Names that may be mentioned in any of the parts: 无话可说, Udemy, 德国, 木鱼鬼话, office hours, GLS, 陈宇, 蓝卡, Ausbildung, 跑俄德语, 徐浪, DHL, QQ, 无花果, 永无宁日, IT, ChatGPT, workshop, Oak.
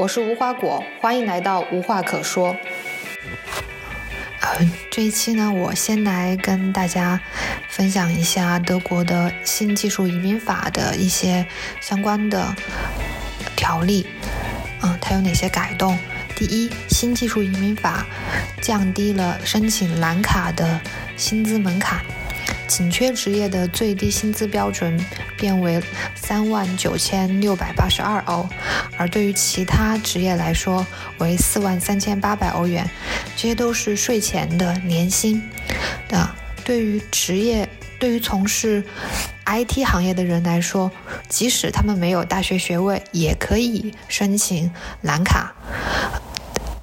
我是无花果，欢迎来到无话可说。这一期呢，我先来跟大家分享一下德国的新技术移民法的一些相关的条例，它有哪些改动。第一，新技术移民法降低了申请蓝卡的薪资门槛，紧缺职业的最低薪资标准变为39682欧，而对于其他职业来说为43800欧元，这些都是税前的年薪。对于从事 IT 行业的人来说，即使他们没有大学学位，也可以申请蓝卡。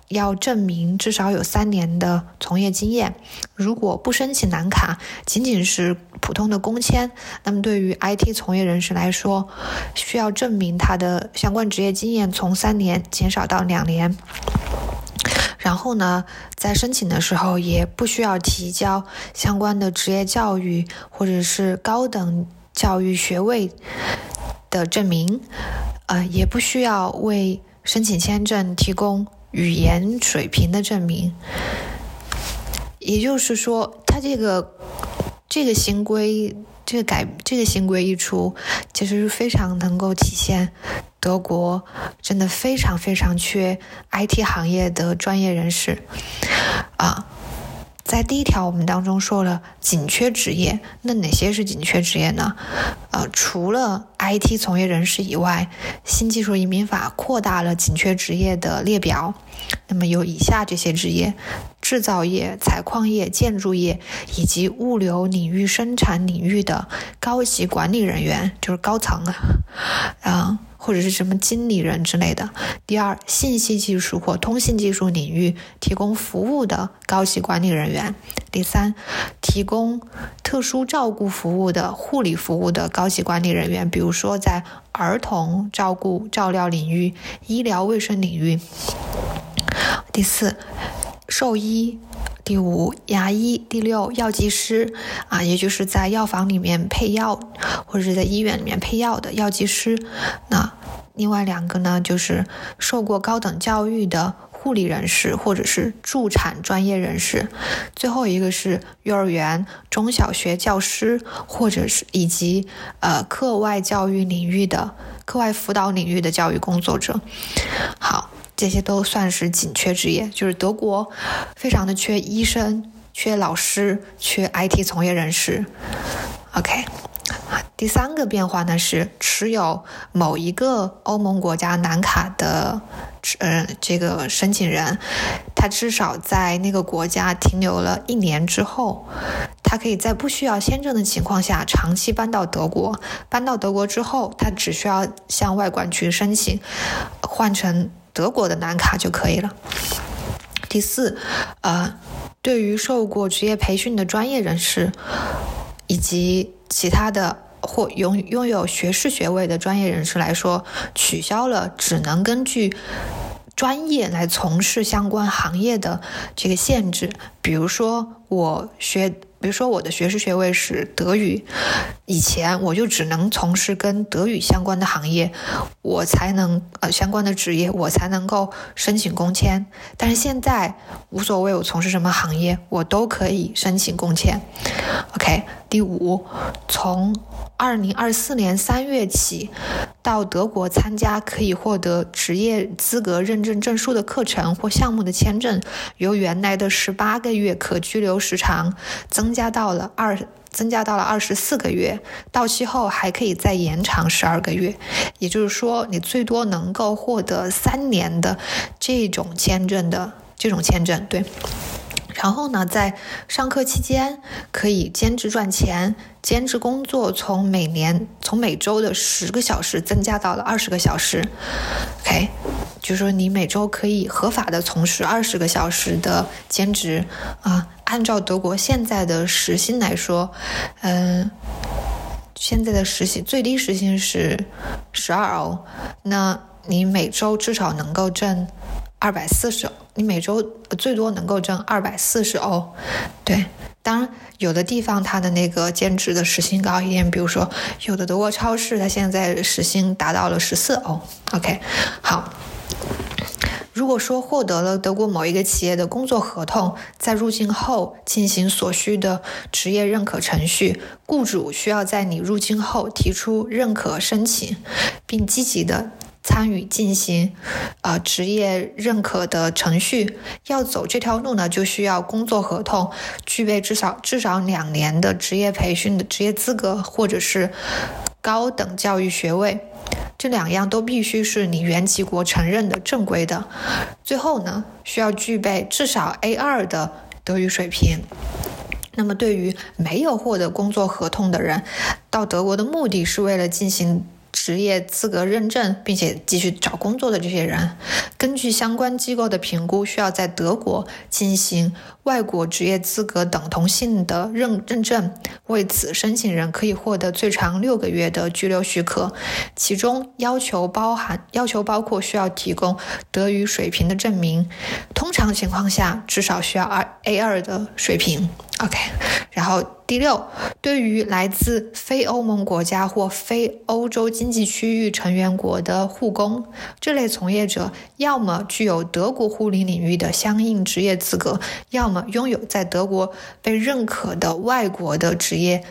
要证明至少有3年的从业经验，如果不申请蓝卡，仅仅是普通的工签，那么对于 IT 从业人士来说，需要证明他的相关职业经验从3年减少到2年。然后呢，在申请的时候也不需要提交相关的职业教育或者是高等教育学位的证明，也不需要为申请签证提供语言水平的证明。也就是说，它这个新规一出，其实是非常能够体现德国真的非常非常缺 IT 行业的专业人士啊。在第一条我们当中说了紧缺职业，那哪些是紧缺职业呢？除了 IT 从业人士以外，新技术移民法扩大了紧缺职业的列表。那么有以下这些职业：制造业、采矿业、建筑业以及物流领域、生产领域的高级管理人员，就是高层或者是什么经理人之类的。第二，信息技术或通信技术领域提供服务的高级管理人员。第三，提供特殊照顾服务的护理服务的高级管理人员，比如说在儿童照顾、照料领域、医疗卫生领域。第四，兽医。第五，牙医。第六，药剂师也就是在药房里面配药或者是在医院里面配药的药剂师。那另外2个呢，就是受过高等教育的护理人士或者是助产专业人士。最后一个是幼儿园、中小学教师，或者是以及课外辅导领域的教育工作者。好，这些都算是紧缺职业，就是德国非常的缺医生、缺老师、缺 IT 从业人士。OK， 第3个变化呢是持有某一个欧盟国家蓝卡的这个申请人，他至少在那个国家停留了1年之后，他可以在不需要签证的情况下长期搬到德国。搬到德国之后，他只需要向外管局申请换成德国的蓝卡就可以了。第4，对于受过职业培训的专业人士以及其他的或拥有学士学位的专业人士来说，取消了只能根据专业来从事相关行业的这个限制。比如说我的学士学位是德语，以前我就只能从事跟德语相关的行业，相关的职业我才能够申请工签。但是现在无所谓我从事什么行业，我都可以申请工签。 OK， 第5，从2024年3月起，到德国参加可以获得职业资格认证证书的课程或项目的签证，由原来的18个月可居留时长增加到了24个月，到期后还可以再延长12个月。也就是说，你最多能够获得3年的这种签证，对。然后呢，在上课期间可以兼职赚钱，兼职工作从每周的10个小时增加到了20个小时。 OK， 就是说你每周可以合法的从事20个小时的兼职按照德国现在的时薪来说，现在的时薪最低时薪是12欧，那你每周至少能够挣240，你每周最多能够挣240欧，对。当然，有的地方它的那个兼职的时薪高一点，比如说有的德国超市，它现在时薪达到了14欧。OK， 好。如果说获得了德国某一个企业的工作合同，在入境后进行所需的职业认可程序，雇主需要在你入境后提出认可申请，并积极的参与进行职业认可的程序。要走这条路呢，就需要工作合同，具备至少2年的职业培训的职业资格，或者是高等教育学位，这2样都必须是你原籍国承认的正规的。最后呢，需要具备至少 A2 的德语水平。那么对于没有获得工作合同的人，到德国的目的是为了进行职业资格认证，并且继续找工作的这些人，根据相关机构的评估，需要在德国进行外国职业资格等同性的认证。为此，申请人可以获得最长6个月的居留许可，其中要求包括需要提供德语水平的证明，通常情况下至少需要 A2 的水平。OK， 然后第6，对于来自非欧盟国家或非欧洲经济区域成员国的护工，这类从业者要么具有德国护理领域的相应职业资格，要么拥有在德国被认可的外国的职业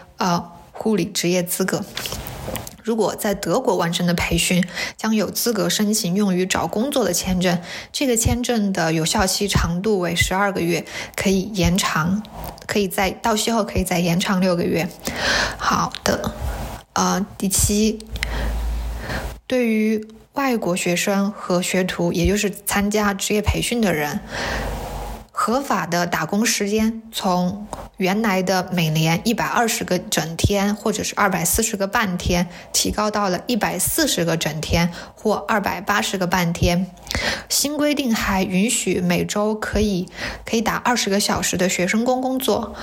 护理职业资格。如果在德国完成的培训，将有资格申请用于找工作的签证。这个签证的有效期长度为12个月，可以在到期后可以再延长6个月。好的，第7，对于外国学生和学徒，也就是参加职业培训的人，合法的打工时间从原来的每年120个整天或者是240个半天，提高到了140个整天或280个半天。新规定还允许每周可以打20个小时的学生工作。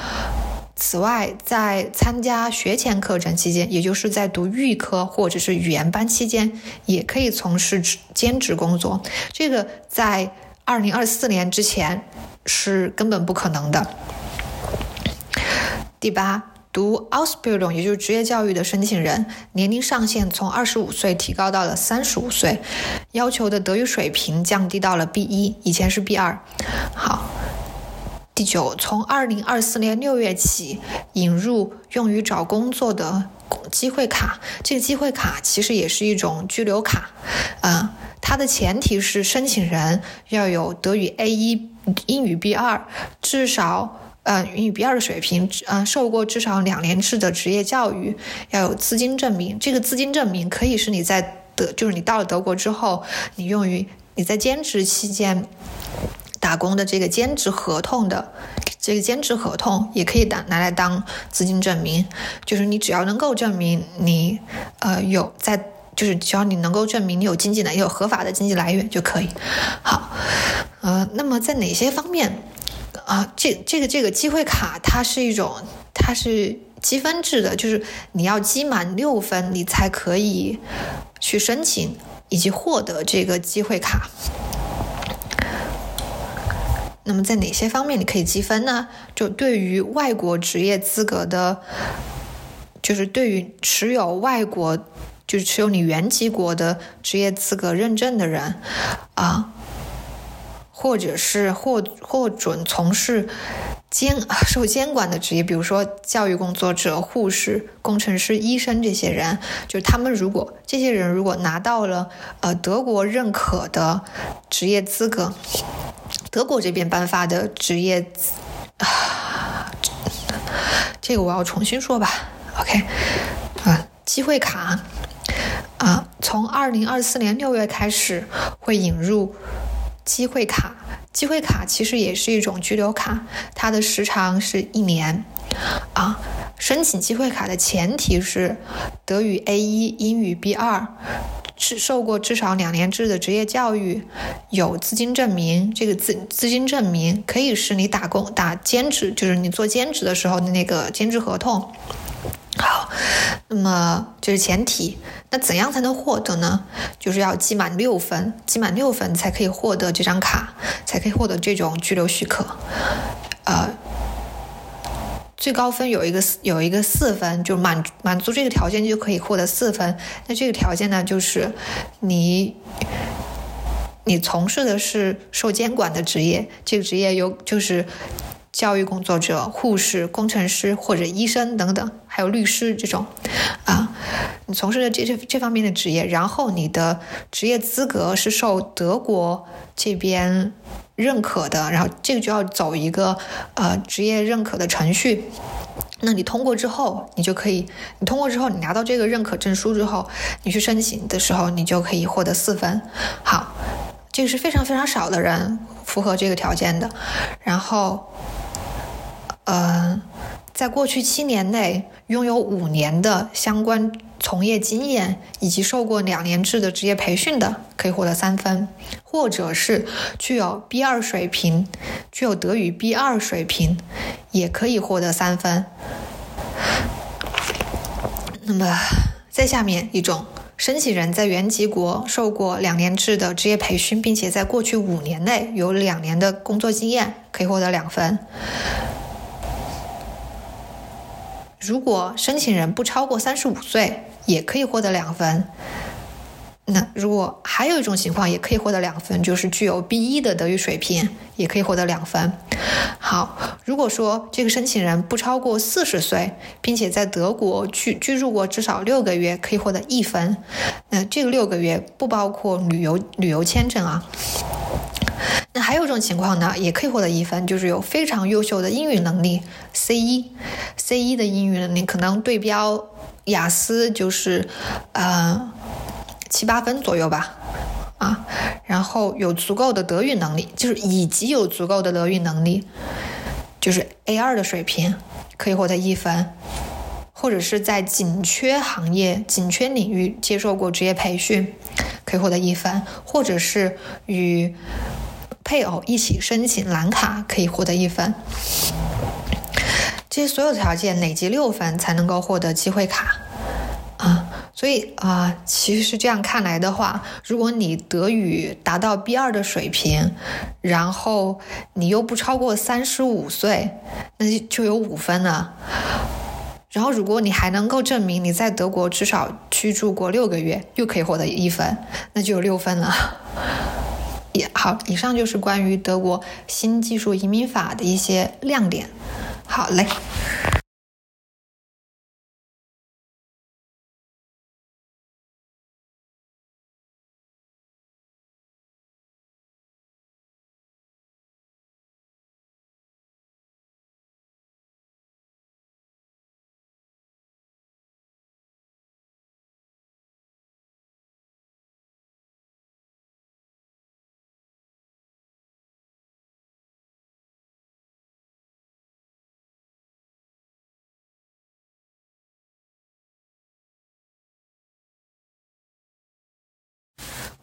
此外，在参加学前课程期间，也就是在读预科或者是语言班期间，也可以从事兼职工作。这个在2024年之前是根本不可能的。第8，读 Ausbildung 也就是职业教育的申请人，年龄上限从25岁提高到了35岁，要求的德语水平降低到了 B1， 以前是 B2。 好，第9，从2024年6月起引入用于找工作的机会卡。这个机会卡其实也是一种居留卡，它的前提是申请人要有德语 A1、英语 B2， 至少英语 B2 的水平，受过至少2年制的职业教育，要有资金证明。这个资金证明可以是你在就是你到了德国之后，你用于你在兼职期间打工的这个兼职合同的，这个兼职合同也可以拿来当资金证明。就是你只要能够证明你有在，就是只要你能够证明你有经济来源，有合法的经济来源就可以。好，那么在哪些方面这个机会卡它是积分制的，就是你要积满6分，你才可以去申请以及获得这个机会卡。那么在哪些方面你可以积分呢？就对于外国职业资格的，就是对于持有你原籍国的职业资格认证的人或者是获准从事受监管的职业，比如说教育工作者、护士、工程师、医生这些人，就是这些人如果拿到了德国认可的职业资格，德国这边颁发的职业这个我要重新说吧 OK 机会卡从2024年6月开始会引入机会卡。机会卡其实也是一种居留卡，它的时长是1年申请机会卡的前提是德语 A1、英语 B2， 受过至少2年制的职业教育，有资金证明。这个资金证明可以是你打兼职，就是你做兼职的时候的那个兼职合同。好，那么这是前提。那怎样才能获得呢？就是要积满六分才可以获得这张卡，才可以获得这种居留许可。最高分有一个4分，就满足这个条件就可以获得4分。那这个条件呢，就是你你从事的是受监管的职业，这个职业有就是教育工作者、护士、工程师或者医生等等，还有律师这种啊，你从事的这方面的职业，然后你的职业资格是受德国这边认可的，然后这个就要走一个职业认可的程序。那你通过之后，你就可以，你通过之后，你拿到这个认可证书之后，你去申请的时候，你就可以获得4分。好，这个是非常非常少的人符合这个条件的。然后，在过去7年内拥有5年的相关从业经验，以及受过2年制的职业培训的，可以获得3分，或者是具有 B2 水平，具有德语 B2 水平，也可以获得3分。那么，在下面一种。申请人在原籍国受过2年制的职业培训，并且在过去5年内有2年的工作经验，可以获得2分。如果申请人不超过35岁，也可以获得2分。那如果还有一种情况，也可以获得2分，就是具有 B1 的德语水平，也可以获得2分。好，如果说这个申请人不超过40岁，并且在德国居住过至少6个月，可以获得1分。那这个6个月不包括旅游签证啊。那还有一种情况呢，也可以获得1分，就是有非常优秀的英语能力 C1 的英语能力可能对标雅思，就是7-8分左右吧，啊，然后有足够的德语能力，就是以及有足够的德语能力，就是 A2 的水平，可以获得1分，或者是在紧缺行业、紧缺领域接受过职业培训，可以获得1分，或者是与配偶一起申请蓝卡，可以获得1分。这些所有条件累计6分才能够获得机会卡。所以其实这样看来的话，如果你德语达到 B2 的水平，然后你又不超过35岁，那就有5分了。然后如果你还能够证明你在德国至少居住过6个月，又可以获得1分，那就有6分了。也好，以上就是关于德国新技术移民法的一些亮点。好嘞。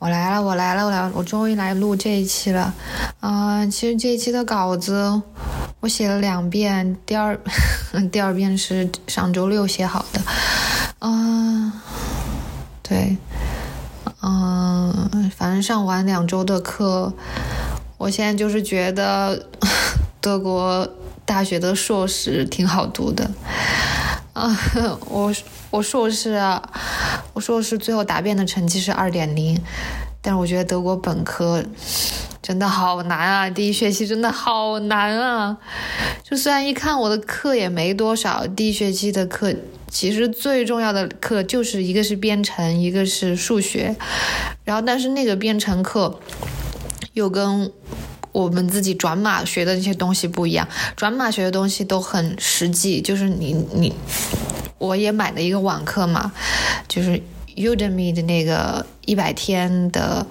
我来了，我终于来录这一期了，其实这一期的稿子我写了2遍，第二遍是上周6写好的，对，反正上完2周的课，我现在就是觉得德国大学的硕士挺好读的。我硕士最后答辩的成绩是2.0，但是我觉得德国本科真的好难啊，第一学期真的好难啊。就虽然一看我的课也没多少，第一学期的课其实最重要的课就是一个是编程，一个是数学，然后但是那个编程课又跟我们自己转码学的那些东西不一样，转码学的东西都很实际，就是我也买了一个网课嘛，就是 Udemy 的那个100天的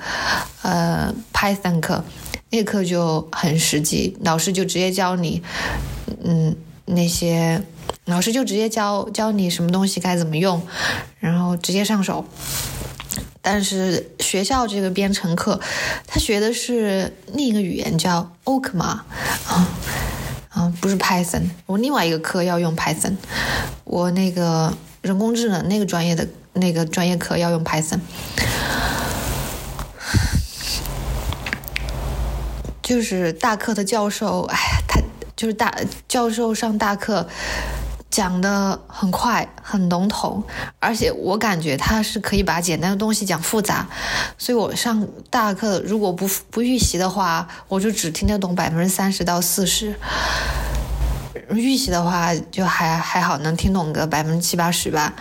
Python 课，那课就很实际，老师就直接教你，老师就直接教你什么东西该怎么用，然后直接上手。但是学校这个编程课，他学的是另一个语言叫 Oak 嘛，不是 Python。我另外一个课要用 Python， 我那个人工智能那个专业的那个专业课要用 Python。就是大课的教授，哎，他就是大教授上大课。讲得很快很笼统，而且我感觉他是可以把简单的东西讲复杂，所以我上大课如果不预习的话，我就只听得懂30%到40%，预习的话就还好，能听懂个70%-80%吧。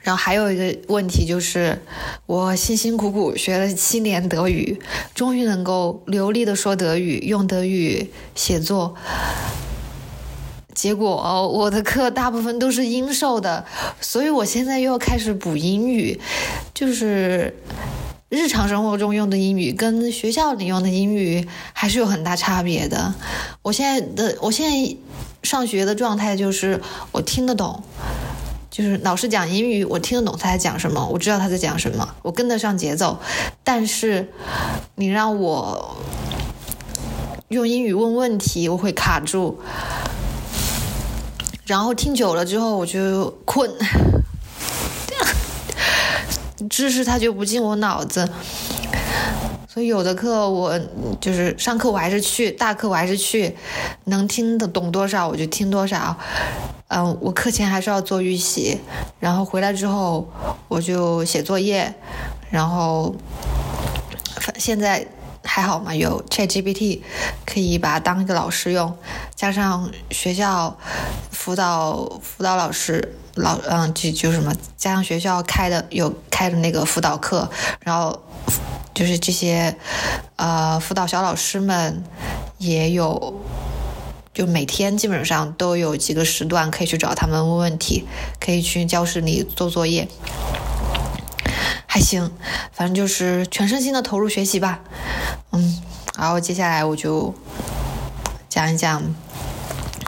然后还有一个问题就是，我辛辛苦苦学了7年德语，终于能够流利的说德语，用德语写作。结果我的课大部分都是英授的，所以我现在又开始补英语，就是日常生活中用的英语跟学校里用的英语还是有很大差别的。我现在上学的状态就是我听得懂。就是老师讲英语，我听得懂他在讲什么，我知道他在讲什么，我跟得上节奏。但是你让我用英语问问题，我会卡住。然后听久了之后，我就困，知识它就不进我脑子。所以有的课我就是上课我还是去，大课我还是去，能听得懂多少我就听多少。我课前还是要做预习，然后回来之后我就写作业，然后现在还好嘛，有 ChatGPT 可以把它当一个老师用，加上学校辅导老师就什么，加上学校开的那个辅导课，然后就是这些辅导小老师们也有，就每天基本上都有几个时段可以去找他们问问题，可以去教室里做作业，还行，反正就是全身心的投入学习吧。然后接下来我就讲一讲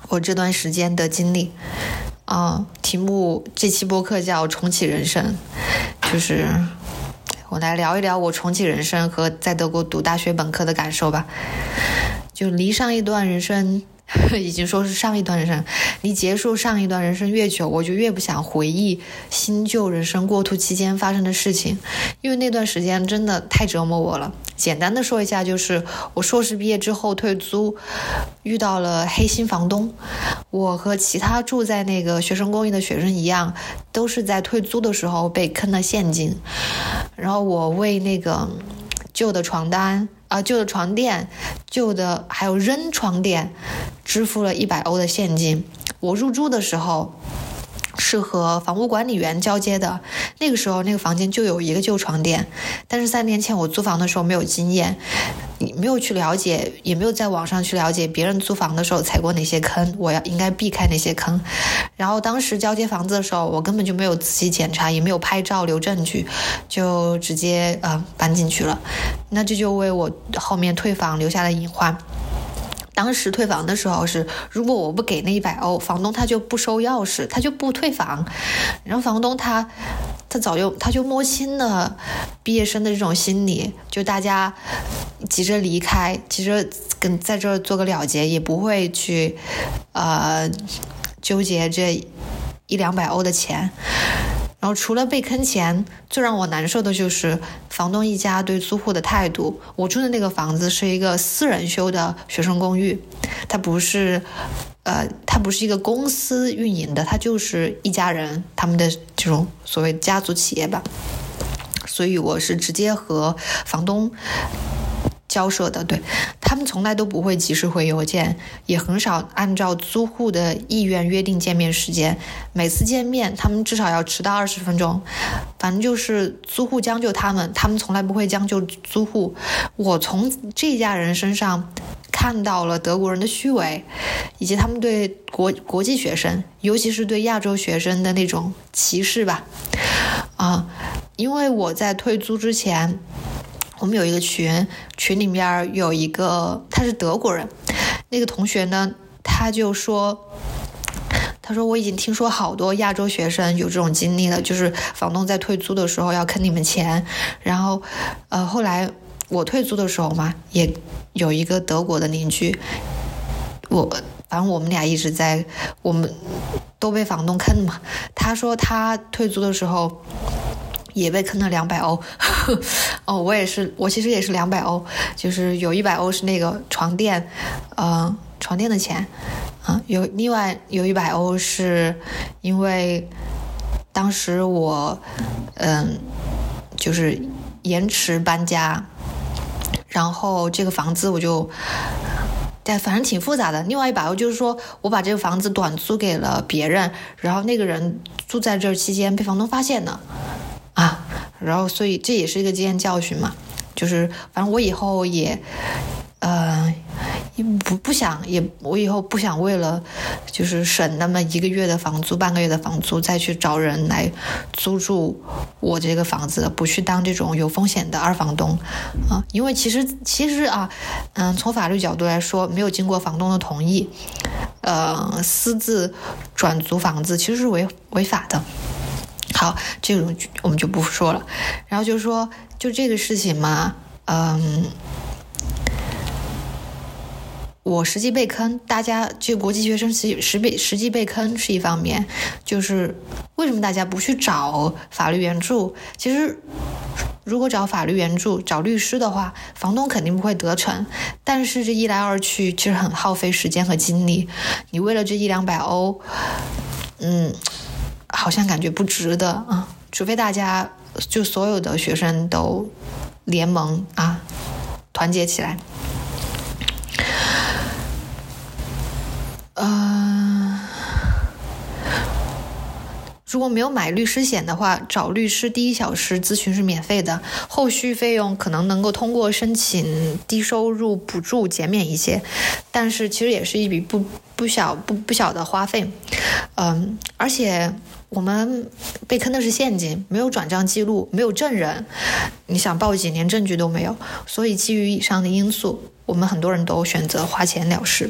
我这段时间的经历。题目这期播客叫重启人生，就是我来聊一聊我重启人生和在德国读大学本科的感受吧。就离上一段人生，已经说是上一段人生，离结束上一段人生越久，我就越不想回忆新旧人生过渡期间发生的事情，因为那段时间真的太折磨我了。简单的说一下，就是我硕士毕业之后退租，遇到了黑心房东。我和其他住在那个学生公寓的学生一样，都是在退租的时候被坑了现金。然后我为那个旧的床垫，旧的还有扔床垫，支付了100欧的现金。我入住的时候是和房屋管理员交接的，那个时候那个房间就有一个旧床垫，但是3年前我租房的时候没有经验，没有去了解，也没有在网上去了解别人租房的时候踩过哪些坑，我应该避开哪些坑。然后当时交接房子的时候，我根本就没有仔细检查，也没有拍照留证据，就直接搬进去了，那这就为我后面退房留下了隐患。当时退房的时候是，如果我不给那100欧，房东他就不收钥匙，他就不退房。然后房东他就摸清了毕业生的这种心理，就大家急着离开，急着跟在这儿做个了结，也不会去纠结这100-200欧的钱。然后除了被坑钱，最让我难受的就是房东一家对租户的态度。我住的那个房子是一个私人修的学生公寓，它不是一个公司运营的，它就是一家人，他们的这种所谓家族企业吧。所以我是直接和房东交涉的，对，他们从来都不会及时回邮件，也很少按照租户的意愿约定见面时间，每次见面他们至少要迟到20分钟，反正就是租户将就他们从来不会将就租户。我从这家人身上看到了德国人的虚伪，以及他们对国际学生，尤其是对亚洲学生的那种歧视吧。因为我在退租之前，我们有一个群里面有一个，他是德国人，那个同学呢，他说我已经听说好多亚洲学生有这种经历了，就是房东在退租的时候要坑你们钱。然后后来我退租的时候嘛，也有一个德国的邻居，我们俩一直在，我们都被房东坑嘛。他说他退租的时候也被坑了200欧，我其实也是200欧，就是有100欧是那个床垫的钱，有另外有100欧是因为当时我就是延迟搬家，然后这个房子我就但反正挺复杂的。另外100欧就是说我把这个房子短租给了别人，然后那个人住在这期间被房东发现了啊，然后所以这也是一个经验教训嘛，就是反正我以后也我以后不想为了就是省那么一个月的房租半个月的房租再去找人来租住我这个房子，不去当这种有风险的二房东啊，因为其实啊从法律角度来说，没有经过房东的同意私自转租房子其实是违法的。好，这种我们就不说了。然后就说就这个事情嘛，我实际被坑，大家这国际学生实际被坑是一方面，就是为什么大家不去找法律援助？其实如果找法律援助、找律师的话，房东肯定不会得逞。但是这一来二去，其实很耗费时间和精力。你为了这100-200欧，好像感觉不值得啊。除非大家就所有的学生都联盟啊，团结起来。如果没有买律师险的话，找律师第1小时咨询是免费的，后续费用可能能够通过申请低收入补助减免一些，但是其实也是一笔不小的花费。而且我们被坑的是陷阱，没有转账记录，没有证人，你想报警连证据都没有，所以基于以上的因素，我们很多人都选择花钱了事。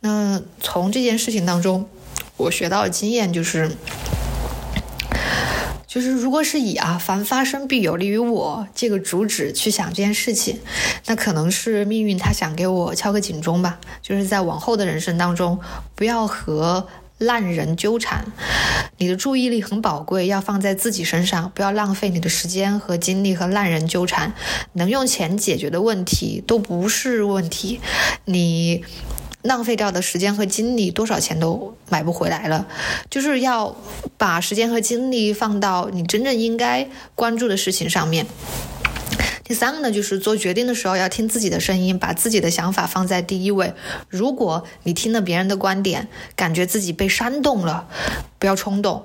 那从这件事情当中我学到的经验就是如果是以凡发生必有利于我这个主旨去想这件事情，那可能是命运他想给我敲个警钟吧，就是在往后的人生当中不要和烂人纠缠，你的注意力很宝贵，要放在自己身上，不要浪费你的时间和精力和烂人纠缠。能用钱解决的问题都不是问题，你浪费掉的时间和精力多少钱都买不回来了。就是要把时间和精力放到你真正应该关注的事情上面。第三个呢，就是做决定的时候要听自己的声音，把自己的想法放在第一位。如果你听了别人的观点，感觉自己被煽动了，不要冲动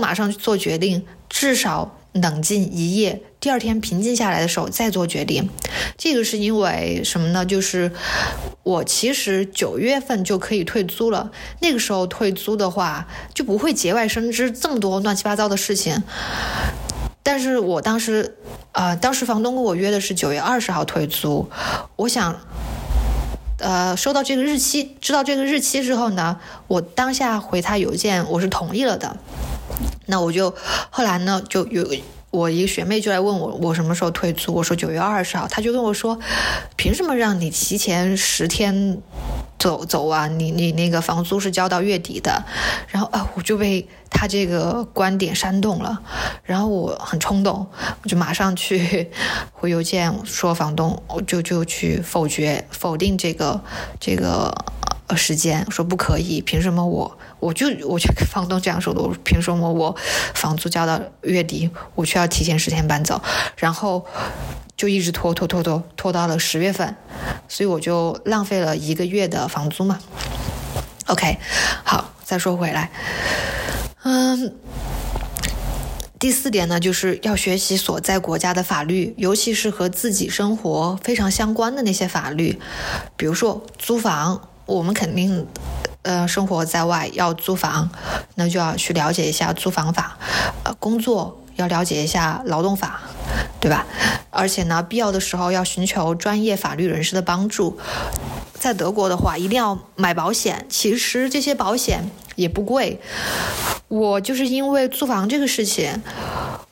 马上做决定，至少冷静一夜，第二天平静下来的时候再做决定。这个是因为什么呢？就是我其实9月份就可以退租了，那个时候退租的话就不会节外生枝这么多乱七八糟的事情。但是我当时房东跟我约的是9月20号退租，我想收到这个日期，知道这个日期之后呢，我当下回他邮件我是同意了的。那我就后来呢，就有我一个学妹就来问我什么时候退租，我说9月20号，她就跟我说，凭什么让你提前10天走啊？你那个房租是交到月底的。然后我就被她这个观点煽动了，然后我很冲动，我就马上去回邮件说房东，我就去否定这个时间，我说不可以，凭什么我就跟房东这样说的，我凭什么我房租交到月底，我却要提前10天搬走？然后就一直拖到了10月份，所以我就浪费了1个月的房租嘛。OK， 好，再说回来，第4点呢，就是要学习所在国家的法律，尤其是和自己生活非常相关的那些法律，比如说租房。我们肯定生活在外要租房，那就要去了解一下租房法，工作要了解一下劳动法，对吧？而且呢，必要的时候要寻求专业法律人士的帮助。在德国的话一定要买保险，其实这些保险也不贵。我就是因为租房这个事情，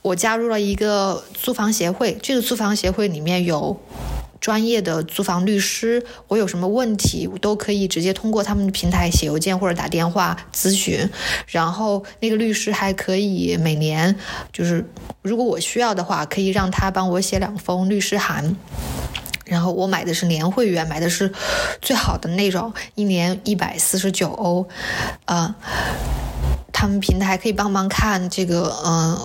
我加入了一个租房协会，这个租房协会里面有专业的租房律师，我有什么问题我都可以直接通过他们的平台写邮件或者打电话咨询，然后那个律师还可以每年，就是如果我需要的话，可以让他帮我写2封律师函，然后我买的是年会员，买的是最好的那种，一年149欧，他们平台可以帮忙看这个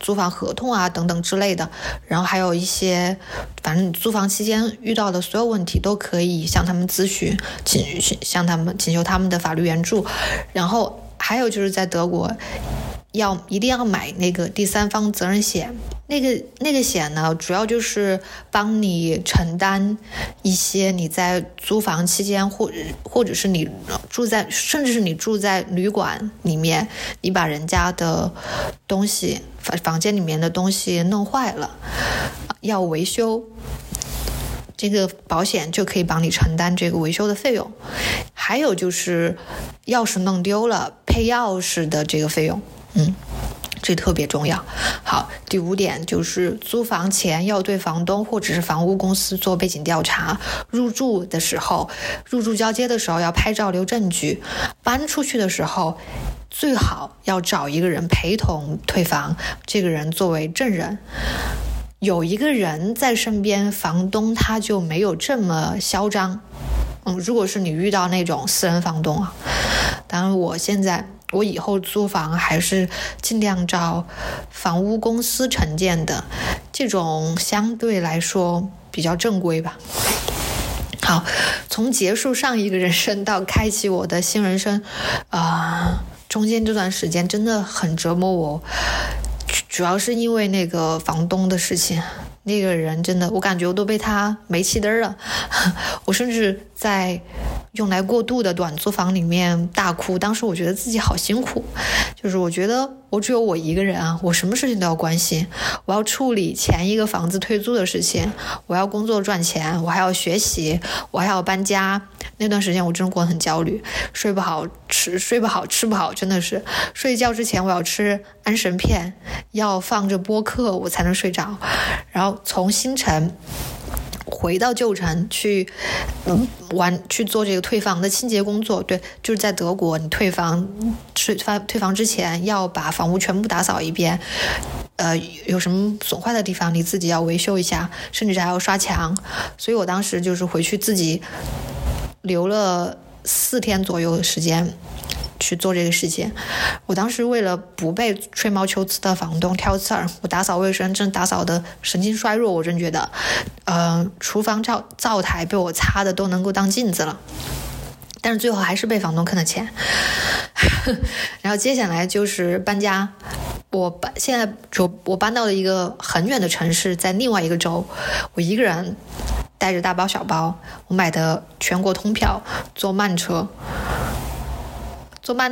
租房合同啊等等之类的，然后还有一些反正租房期间遇到的所有问题都可以向他们咨询，请求他们的法律援助。然后还有就是在德国一定要买那个第三方责任险，那个险呢，主要就是帮你承担一些你在租房期间或者是你住在甚至是你住在旅馆里面，你把人家的东西房间里面的东西弄坏了要维修，这个保险就可以帮你承担这个维修的费用。还有就是钥匙弄丢了配钥匙的这个费用，这特别重要。好，第5点就是租房前要对房东或者是房屋公司做背景调查，入住交接的时候要拍照留证据，搬出去的时候最好要找一个人陪同退房，这个人作为证人。有一个人在身边，房东他就没有这么嚣张。如果是你遇到那种私人房东啊，当然我以后租房还是尽量找房屋公司承建的，这种相对来说比较正规吧。好，从结束上一个人生到开启我的新人生，中间这段时间真的很折磨我，主要是因为那个房东的事情。那个人真的，我感觉我都被他煤气灯了。我甚至在用来过渡的短租房里面大哭，当时我觉得自己好辛苦，就是我觉得我只有我一个人啊，我什么事情都要关心，我要处理前一个房子退租的事情，我要工作赚钱，我还要学习，我还要搬家。那段时间我真的过得很焦虑，睡不好吃不好，真的是睡觉之前我要吃安神片，要放着播客我才能睡着，然后从新城回到旧城去去做这个退房的清洁工作。对，就是在德国你退房之前要把房屋全部打扫一遍，有什么损坏的地方你自己要维修一下，甚至还要刷墙。所以我当时就是回去自己留了4天左右的时间去做这个事情。我当时为了不被吹毛求疵的房东挑刺儿，我打扫卫生真打扫的神经衰弱，我真觉得厨房灶台被我擦的都能够当镜子了，但是最后还是被房东坑了钱。然后接下来就是搬家，我现在搬到了一个很远的城市，在另外一个州，我一个人带着大包小包，我买的全国通票，坐慢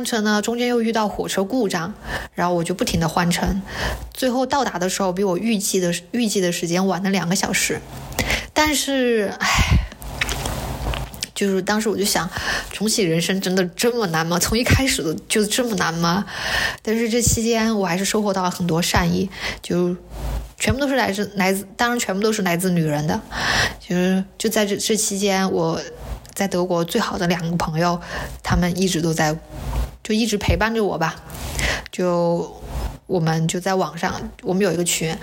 车呢，中间又遇到火车故障，然后我就不停的换乘，最后到达的时候比我预计的时间晚了2个小时。但是就是当时我就想，重启人生真的这么难吗？从一开始就这么难吗？但是这期间我还是收获到了很多善意，就全部都是来自女人的。就是就在这期间，我在德国最好的2个朋友，他们一直陪伴着我吧。我们就在网上，我们有一个群，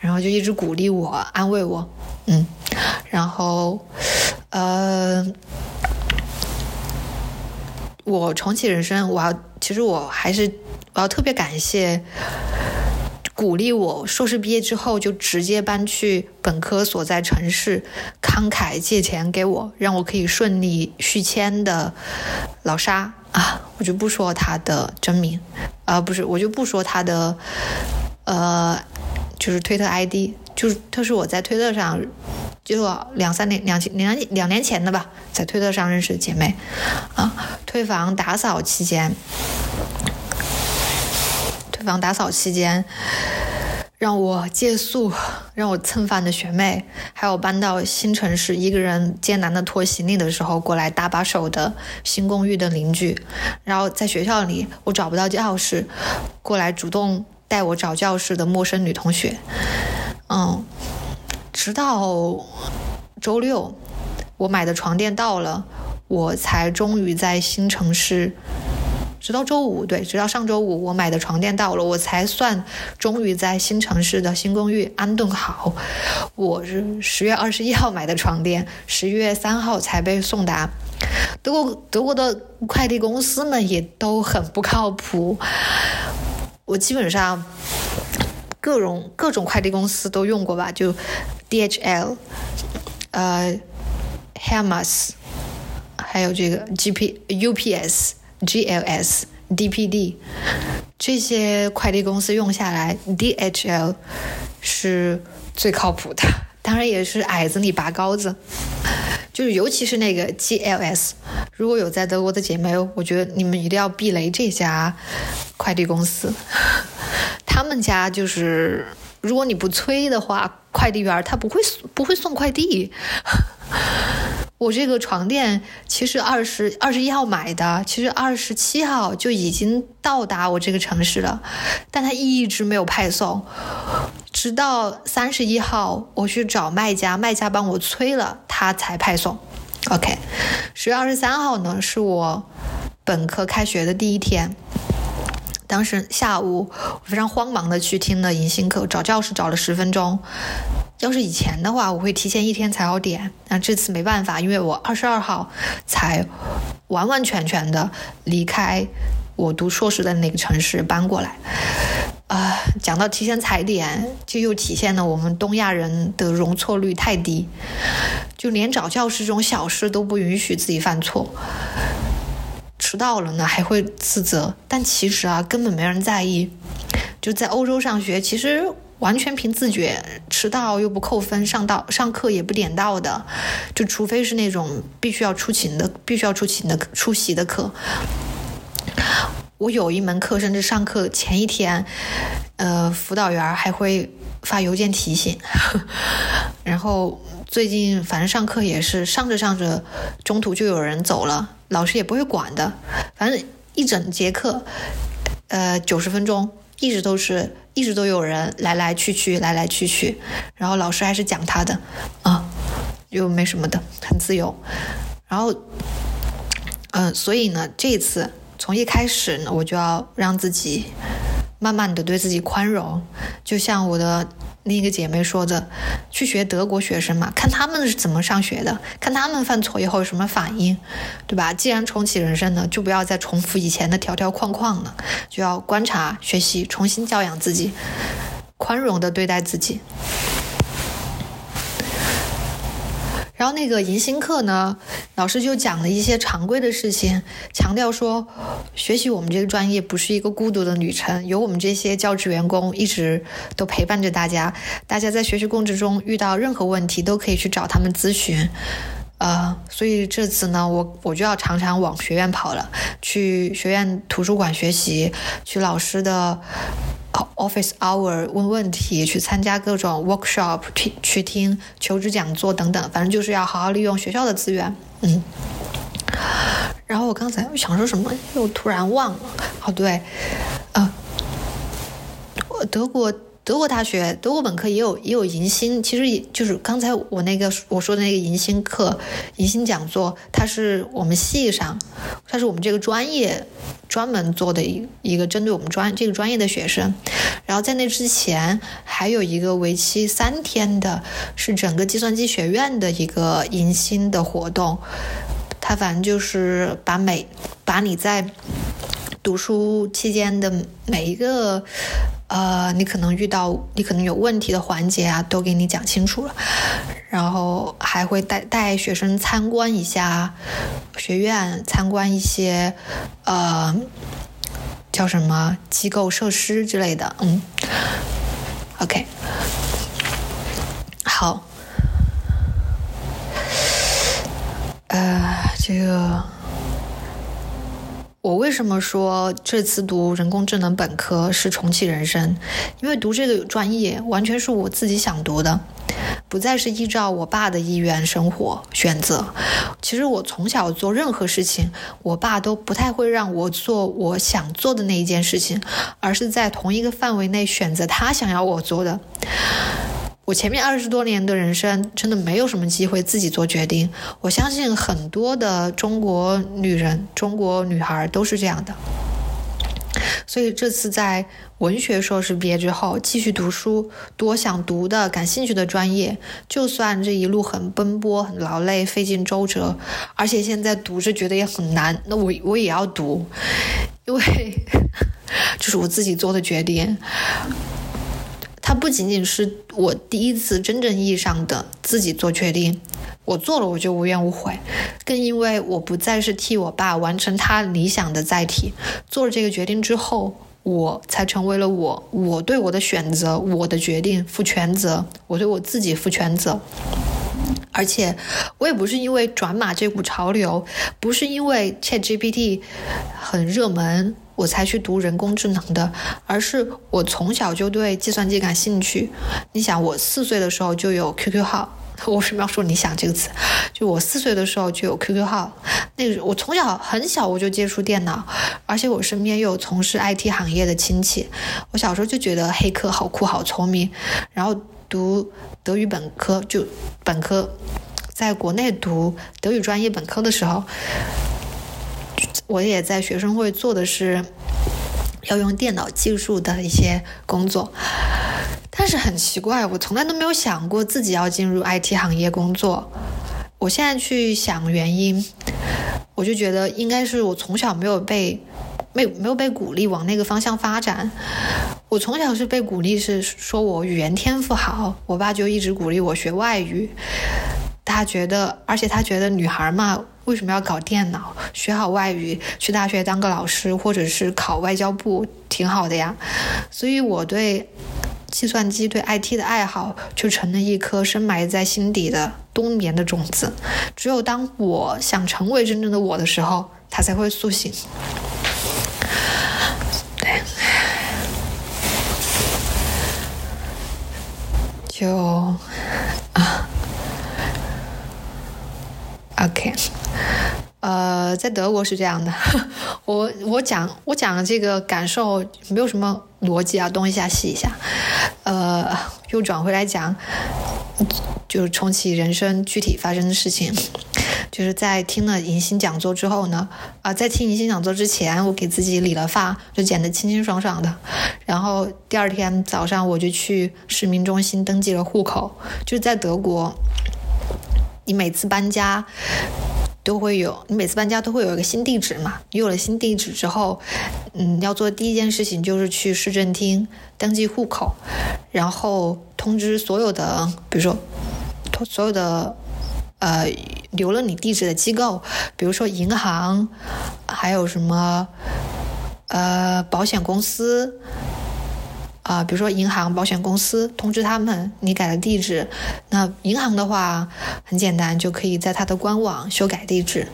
然后就一直鼓励我、安慰我，然后我重启人生，我要特别感谢鼓励我硕士毕业之后就直接搬去本科所在城市，慷慨借钱给我，让我可以顺利续签的老沙啊，我就不说他的真名啊，不是，我就不说他的就是推特 ID， 就是他是我在推特上，就是两年前的吧，在推特上认识的姐妹啊。退房打扫期间让我借宿让我蹭饭的学妹，还有搬到新城市一个人艰难的拖行李的时候过来搭把手的新公寓的邻居，然后在学校里我找不到教室过来主动带我找教室的陌生女同学，直到周6我买的床垫到了，我才终于在新城市直到周五，对，直到上周五我买的床垫到了，我才算终于在新城市的新公寓安顿好。我是10月21号买的床垫，10月3号才被送达。德国的快递公司们也都很不靠谱，我基本上各种快递公司都用过吧，就 DHL、Hermes， 还有这个 UPS、GLS、DPD 这些快递公司用下来 DHL 是最靠谱的，当然也是矮子里拔高子，就是尤其是那个 GLS， 如果有在德国的姐妹，我觉得你们一定要避雷这家快递公司。他们家就是如果你不催的话，快递员他不会送快递。我这个床垫其实21号买的，其实27号就已经到达我这个城市了，但它一直没有派送，直到31号我去找卖家，卖家帮我催了，他才派送。OK， 10月23号呢是我本科开学的第一天，当时下午我非常慌忙的去听了迎新课，找教室找了10分钟。要是以前的话，我会提前1天才好点，但这次没办法，因为我22号才完完全全的离开我读硕士的那个城市搬过来。讲到提前踩点，就又体现了我们东亚人的容错率太低，就连找教室这种小事都不允许自己犯错。迟到了呢还会自责，但其实啊根本没人在意。就在欧洲上学，其实完全凭自觉，迟到又不扣分，上课也不点到的，就除非是那种必须要出席的课。我有一门课甚至上课前一天辅导员还会发邮件提醒。然后最近反正上课也是上着中途就有人走了，老师也不会管的，反正一整节课90分钟一直都有人来来去去，然后老师还是讲他的又没什么的，很自由。然后所以呢这一次从一开始呢我就要让自己慢慢的对自己宽容，就像我的那个姐妹说的，去学德国学生嘛，看他们是怎么上学的，看他们犯错以后有什么反应，对吧？既然重启人生呢，就不要再重复以前的条条框框了，就要观察、学习，重新教养自己，宽容的对待自己。然后那个迎新课呢，老师就讲了一些常规的事情，强调说学习我们这个专业不是一个孤独的旅程，有我们这些教职员工一直都陪伴着大家，大家在学习过程中遇到任何问题都可以去找他们咨询。所以这次呢我就要常常往学院跑了，去学院图书馆学习，去老师的office hour 问问题，去参加各种 workshop， 去听求职讲座等等，反正就是要好好利用学校的资源。然后我刚才想说什么又突然忘了。对，德国大学德国本科也有迎新，其实也就是刚才我说的那个迎新课、迎新讲座，它是我们这个专业专门做的一个针对我们这个专业的学生。然后在那之前还有一个为期3天的，是整个计算机学院的一个迎新的活动，它反正就是把你在读书期间的每一个你可能有问题的环节啊都给你讲清楚了，然后还会带学生参观一下学院，参观一些叫什么机构设施之类的。OK， 好，这个我为什么说这次读人工智能本科是重启人生？因为读这个专业完全是我自己想读的，不再是依照我爸的意愿生活选择。其实我从小做任何事情，我爸都不太会让我做我想做的那一件事情，而是在同一个范围内选择他想要我做的。我前面20多年的人生真的没有什么机会自己做决定，我相信很多的中国女孩都是这样的。所以这次在文学硕士毕业之后，继续读书，读我想读的、感兴趣的专业，就算这一路很奔波、很劳累、费尽周折，而且现在读着觉得也很难，那我也要读，因为这是我自己做的决定。它不仅仅是我第一次真正意义上的自己做决定，我做了我就无怨无悔，更因为我不再是替我爸完成他理想的载体。做了这个决定之后，我才成为了我，我对我的选择、我的决定负全责，我对我自己负全责。而且我也不是因为转码这股潮流，不是因为 ChatGPT 很热门我才去读人工智能的，而是我从小就对计算机感兴趣。你想，我4岁的时候就有 QQ 号，我为什么要说你想这个词，就我4岁的时候就有 QQ 号，那个我从小很小我就接触电脑，而且我身边又有从事 IT 行业的亲戚，我小时候就觉得黑客好酷好聪明，然后读德语本科，就本科在国内读德语专业本科的时候，我也在学生会做的是要用电脑技术的一些工作，但是很奇怪，我从来都没有想过自己要进入 IT 行业工作。我现在去想原因，我就觉得应该是我从小没有被鼓励往那个方向发展。我从小是被鼓励是说我语言天赋好，我爸就一直鼓励我学外语，他觉得，而且他觉得女孩嘛，为什么要搞电脑，学好外语去大学当个老师或者是考外交部挺好的呀。所以我对计算机、对 IT 的爱好就成了一颗深埋在心底的冬眠的种子，只有当我想成为真正的我的时候，它才会苏醒。对，就啊OK， 在德国是这样的，我讲这个感受没有什么逻辑啊，东一下西一下，又转回来讲，就是重启人生具体发生的事情。就是在听了迎新讲座之后呢，在听迎新讲座之前，我给自己理了发，就剪得清清爽爽的。然后第二天早上我就去市民中心登记了户口，就是在德国。你每次搬家都会有一个新地址嘛，你有了新地址之后，要做第一件事情就是去市政厅登记户口，然后通知所有的，比如说所有的留了你地址的机构，比如说银行，还有什么保险公司。比如说银行、保险公司，通知他们你改了地址。那银行的话很简单，就可以在它的官网修改地址。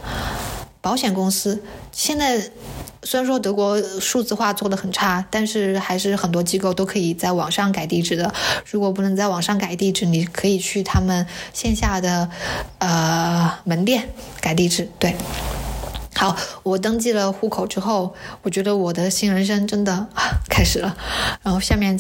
保险公司现在虽然说德国数字化做得很差，但是还是很多机构都可以在网上改地址的。如果不能在网上改地址，你可以去他们线下的门店改地址。对，好，我登记了户口之后，我觉得我的新人生真的开始了。然后下面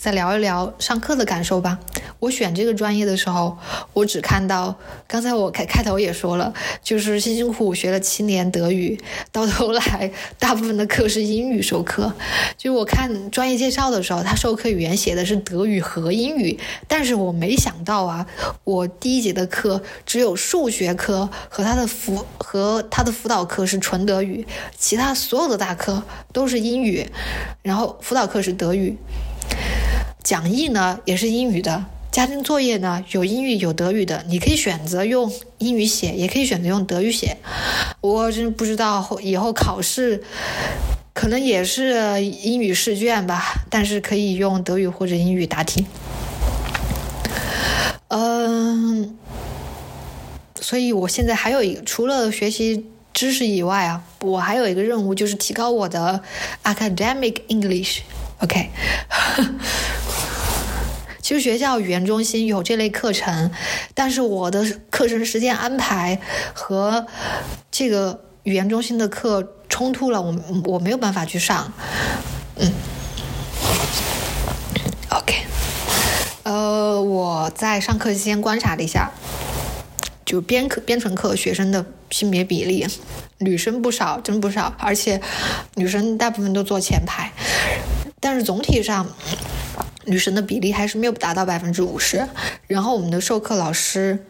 再聊一聊上课的感受吧。我选这个专业的时候，我只看到刚才我开头也说了，就是辛辛苦苦学了7年德语，到头来大部分的课是英语授课。就是我看专业介绍的时候，他授课语言写的是德语和英语，但是我没想到啊，我第一节的课只有数学课和他的辅导课是纯德语，其他所有的大课都是英语，然后辅导课是德语。讲义呢也是英语的，家庭作业呢有英语有德语的，你可以选择用英语写，也可以选择用德语写。我真不知道以后考试可能也是英语试卷吧，但是可以用德语或者英语答题。所以我现在还有除了学习知识以外啊，我还有一个任务，就是提高我的 Academic English。OK 其实学校语言中心有这类课程，但是我的课程时间安排和这个语言中心的课冲突了，我没有办法去上。OK 我在上课期间观察了一下，就编程课学生的性别比例，女生不少，真不少，而且女生大部分都坐前排，但是总体上女生的比例还是没有达到50%。然后我们的授课老师，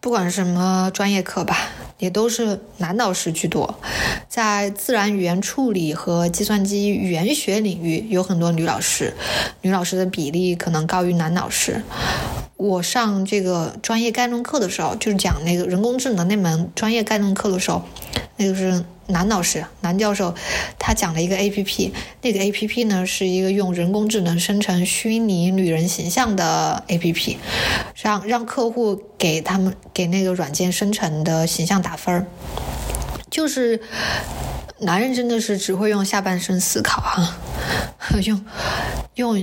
不管什么专业课吧，也都是男导师居多，在自然语言处理和计算机语言学领域有很多女老师，女老师的比例可能高于男老师。我上这个专业概论课的时候，就是讲那个人工智能那门专业概论课的时候，那个是男老师，男教授，他讲了一个 APP， 那个 APP 呢是一个用人工智能生成虚拟女人形象的 APP， 让客户给那个软件生成的形象打分。就是男人真的是只会用下半身思考啊，用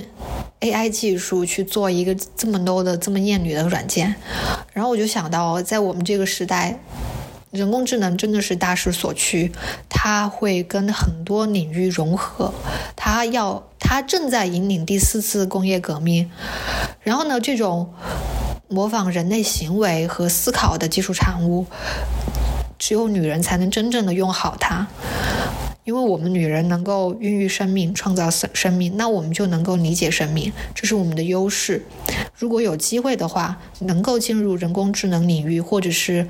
AI 技术去做一个这么 low 的这么厌女的软件。然后我就想到在我们这个时代，人工智能真的是大势所趋，它会跟很多领域融合，它正在引领第4次工业革命。然后呢，这种模仿人类行为和思考的技术产物，只有女人才能真正的用好它。因为我们女人能够孕育生命，创造生命，那我们就能够理解生命，这是我们的优势。如果有机会的话，能够进入人工智能领域，或者是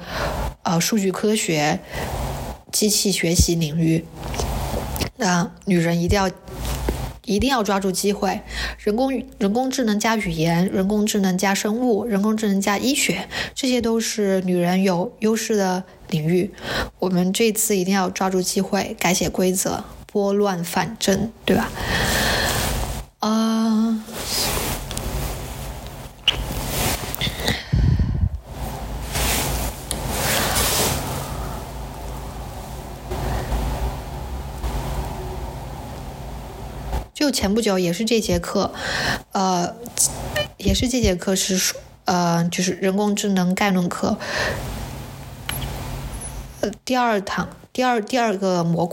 数据科学、机器学习领域，那女人一定要抓住机会。人工智能加语言，人工智能加生物，人工智能加医学，这些都是女人有优势的领域，我们这次一定要抓住机会，改写规则，拨乱反正，对吧？就前不久也是这节课，是就是人工智能概论课。第二个模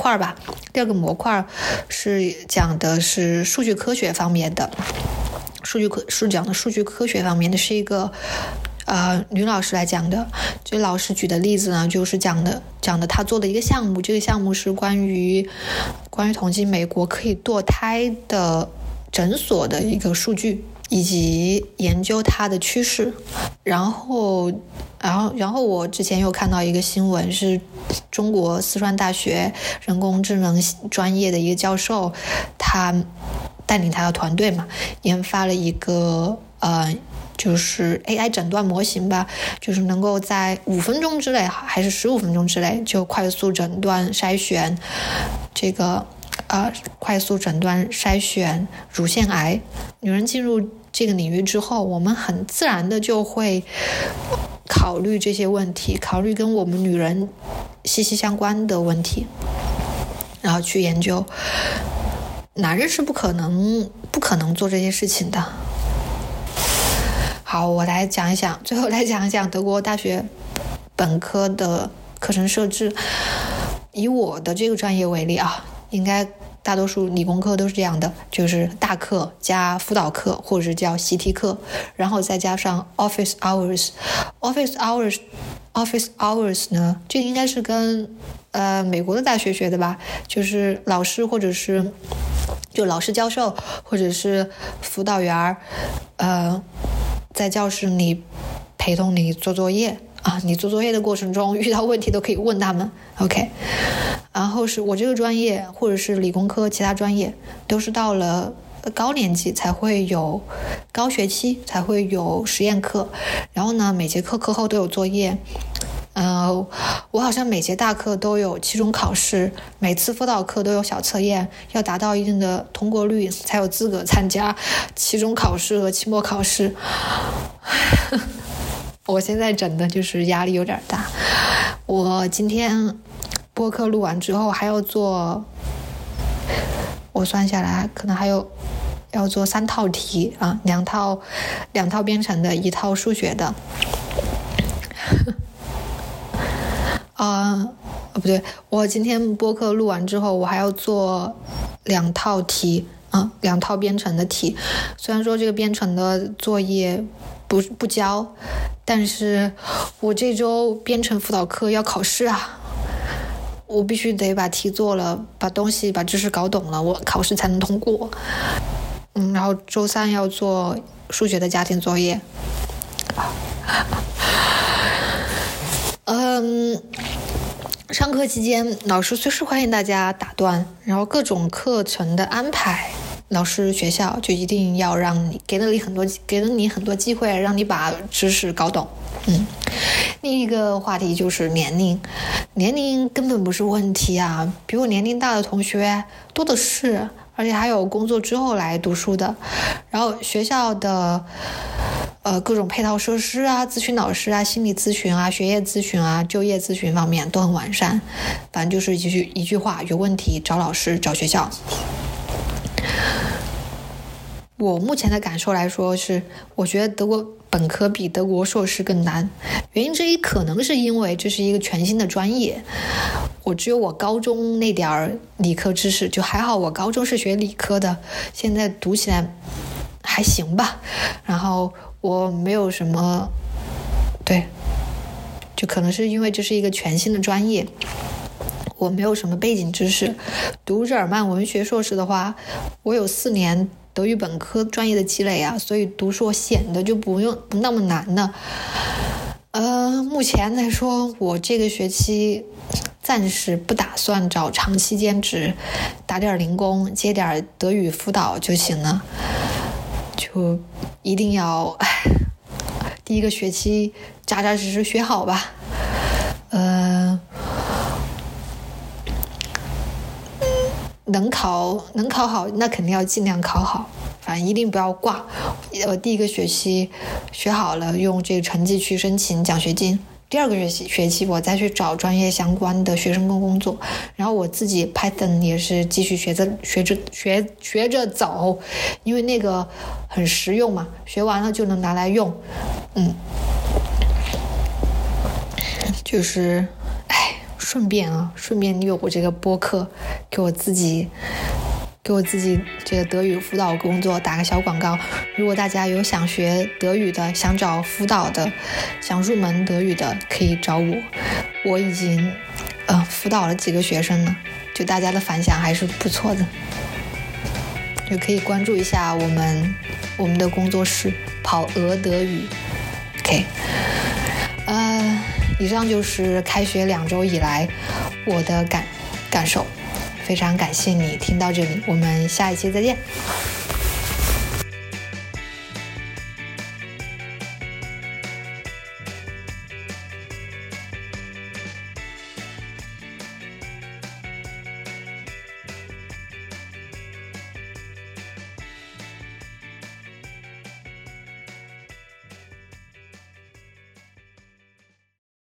块是讲的是数据科学方面的，数据科学方面的是一个女老师来讲的。这老师举的例子呢，就是讲的她做的一个项目，这个项目是关于统计美国可以堕胎的诊所的一个数据，以及研究它的趋势。然后我之前又看到一个新闻，是中国四川大学人工智能专业的一个教授，他带领他的团队嘛，研发了一个就是 AI 诊断模型吧，就是能够在5分钟之内还是15分钟之内就快速诊断筛选这个乳腺癌。女人进入这个领域之后，我们很自然的就会考虑这些问题，考虑跟我们女人息息相关的问题，然后去研究。男人是不可能做这些事情的。好，最后来讲一讲德国大学本科的课程设置。以我的这个专业为例啊，应该大多数理工科都是这样的，就是大课加辅导课或者叫习题课，然后再加上 office hours。office hours 呢，这应该是跟美国的大学学的吧，就是老师或者是就老师教授或者是辅导员在教室里陪同你做作业啊，你做作业的过程中遇到问题都可以问他们 OK。 然后是我这个专业或者是理工科其他专业都是到了高年级才会有，高学期才会有实验课，然后呢每节课课后都有作业。我好像每节大课都有期中考试，每次辅导课都有小测验，要达到一定的通过率才有资格参加期中考试和期末考试。我现在真的就是压力有点大。我今天播客录完之后还要做，我算下来可能还有要做3套题啊，两套编程的，1套数学的。不对，我今天播客录完之后，我还要做2套题啊，2套编程的题。虽然说这个编程的作业不教，但是我这周编程辅导课要考试啊，我必须得把题做了，把知识搞懂了，我考试才能通过。然后周三要做数学的家庭作业。上课期间，老师随时欢迎大家打断，然后各种课程的安排，老师学校就一定要让你给了你很多机会，让你把知识搞懂。另一个话题就是年龄，年龄根本不是问题啊，比我年龄大的同学多的是，而且还有工作之后来读书的，然后学校的。各种配套设施啊，咨询老师啊，心理咨询啊，学业咨询啊，就业咨询方面都很完善。反正就是一句话，有问题找老师，找学校。我目前的感受来说是，我觉得德国本科比德国硕士更难。原因之一可能是因为这是一个全新的专业。只有我高中那点儿理科知识，就还好我高中是学理科的，现在读起来还行吧。然后。我没有什么，对，就可能是因为这是一个全新的专业，我没有什么背景知识。读日耳曼文学硕士的话，我有4年德语本科专业的积累啊，所以读硕显得就不那么难了。目前来说，我这个学期暂时不打算找长期兼职，打点零工，接点德语辅导就行了。就一定要第一个学期扎扎实实学好吧。能考好那肯定要尽量考好，反正一定不要挂。第一个学期学好了，用这个成绩去申请奖学金。第二个学期我再去找专业相关的学生工作，然后我自己 Python 也是继续学着走，因为那个很实用嘛，学完了就能拿来用。就是顺便利用我这个播客给我自己这个德语辅导工作打个小广告。如果大家有想学德语的，想找辅导的，想入门德语的，可以找我。我已经辅导了几个学生了，就大家的反响还是不错的，就可以关注一下我们的工作室跑俄德语。OK， 以上就是开学2周以来我的感受。非常感谢你听到这里，我们下一期再见。